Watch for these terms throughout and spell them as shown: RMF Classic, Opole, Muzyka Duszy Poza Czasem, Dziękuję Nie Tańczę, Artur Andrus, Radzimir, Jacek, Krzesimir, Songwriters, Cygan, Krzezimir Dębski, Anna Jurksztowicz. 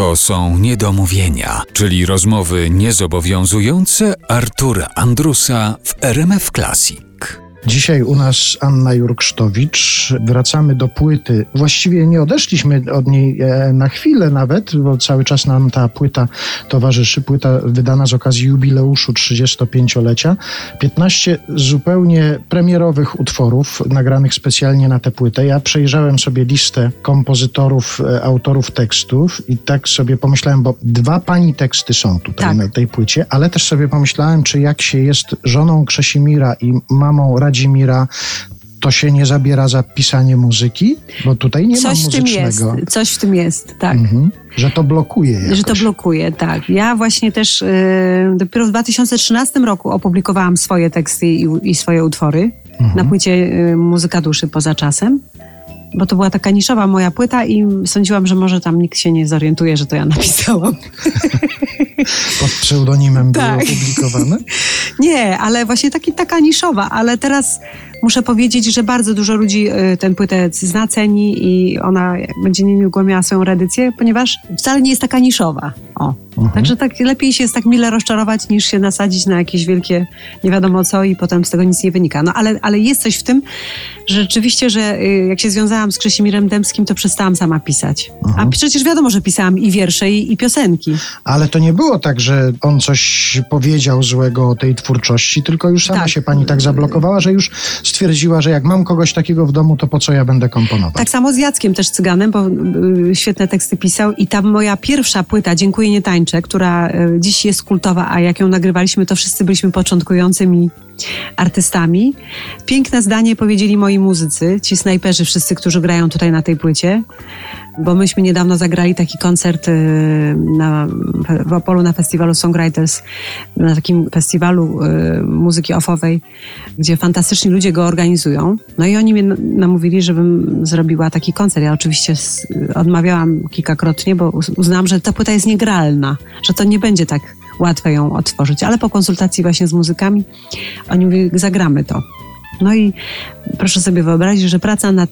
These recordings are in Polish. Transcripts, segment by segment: To są niedomówienia, czyli rozmowy niezobowiązujące Artura Andrusa w RMF Classic. Dzisiaj u nas Anna Jurksztowicz. Wracamy do płyty. Właściwie nie odeszliśmy od niej na chwilę nawet, bo cały czas nam ta płyta towarzyszy. Płyta wydana z okazji jubileuszu 35-lecia. 15 zupełnie premierowych utworów nagranych specjalnie na tę płytę. Ja przejrzałem sobie listę kompozytorów, autorów tekstów i tak sobie pomyślałem, bo dwa pani teksty są tutaj tak. Na tej płycie, ale też sobie pomyślałem, czy jak się jest żoną Krzesimira i mamą Radzimira, to się nie zabiera za pisanie muzyki? Bo tutaj nie ma muzycznego. Coś w tym jest, tak. Mhm. Że to blokuje jakoś. Że to blokuje, tak. Ja właśnie też dopiero w 2013 roku opublikowałam swoje teksty i swoje utwory na płycie Muzyka Duszy Poza Czasem. Bo to była taka niszowa moja płyta i sądziłam, że może tam nikt się nie zorientuje, że to ja napisałam. Pod pseudonimem tak. Było opublikowane? Nie, ale właśnie taka niszowa. Ale teraz muszę powiedzieć, że bardzo dużo ludzi tę płytę zna, ceni i ona będzie niedługo miała swoją reedycję, ponieważ wcale nie jest taka niszowa. O. Także tak lepiej się jest tak mile rozczarować, niż się nasadzić na jakieś wielkie nie wiadomo co i potem z tego nic nie wynika. No ale jest coś w tym, że rzeczywiście, że jak się związałam z Krzezimirem Dębskim, to przestałam sama pisać. A przecież wiadomo, że pisałam i wiersze, i piosenki. Ale to nie było tak, że on coś powiedział złego o tej twórczości, tylko już sama się pani tak zablokowała, że już stwierdziła, że jak mam kogoś takiego w domu, to po co ja będę komponować? Tak samo z Jackiem też Cyganem, bo świetne teksty pisał i ta moja pierwsza płyta, Dziękuję Nie Tańczę, która dziś jest kultowa, a jak ją nagrywaliśmy, to wszyscy byliśmy początkującymi artystami. Piękne zdanie powiedzieli moi muzycy, ci snajperzy wszyscy, którzy grają tutaj na tej płycie, bo myśmy niedawno zagrali taki koncert w Opolu na festiwalu Songwriters, na takim festiwalu muzyki offowej, gdzie fantastyczni ludzie go organizują. No i oni mnie namówili, żebym zrobiła taki koncert. Ja oczywiście odmawiałam kilkakrotnie, bo uznałam, że ta płyta jest niegralna, że to nie będzie tak łatwe ją otworzyć, ale po konsultacji właśnie z muzykami oni mówili, zagramy to. No i proszę sobie wyobrazić, że praca nad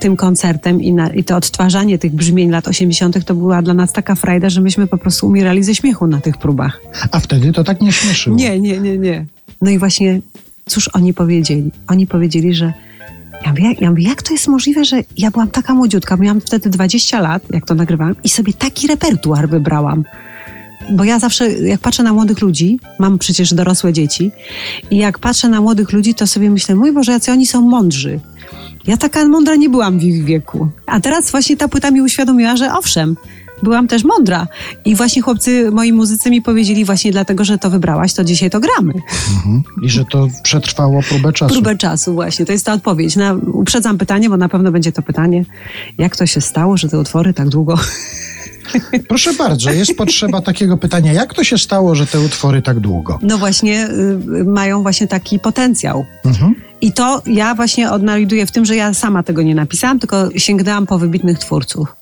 tym koncertem i to odtwarzanie tych brzmień lat 80. to była dla nas taka frajda, że myśmy po prostu umierali ze śmiechu na tych próbach. A wtedy to tak nie śmieszyło. Nie. No i właśnie, cóż oni powiedzieli? Oni powiedzieli, że ja mówię, jak to jest możliwe, że ja byłam taka młodziutka, miałam wtedy 20 lat, jak to nagrywałam i sobie taki repertuar wybrałam. Bo ja zawsze, jak patrzę na młodych ludzi, mam przecież dorosłe dzieci i jak patrzę na młodych ludzi, to sobie myślę, mój Boże, jacy oni są mądrzy. Ja taka mądra nie byłam w ich wieku. A teraz właśnie ta płyta mi uświadomiła, że owszem, byłam też mądra. I właśnie chłopcy, moi muzycy mi powiedzieli właśnie dlatego, że to wybrałaś, to dzisiaj to gramy. I że to przetrwało próbę czasu. Próbę czasu właśnie, to jest ta odpowiedź. Uprzedzam pytanie, bo na pewno będzie to pytanie, jak to się stało, że te utwory tak długo... Proszę bardzo, jest potrzeba takiego pytania, jak to się stało, że te utwory tak długo? No właśnie, mają właśnie taki potencjał. I to ja właśnie odnajduję w tym, że ja sama tego nie napisałam, tylko sięgnęłam po wybitnych twórców.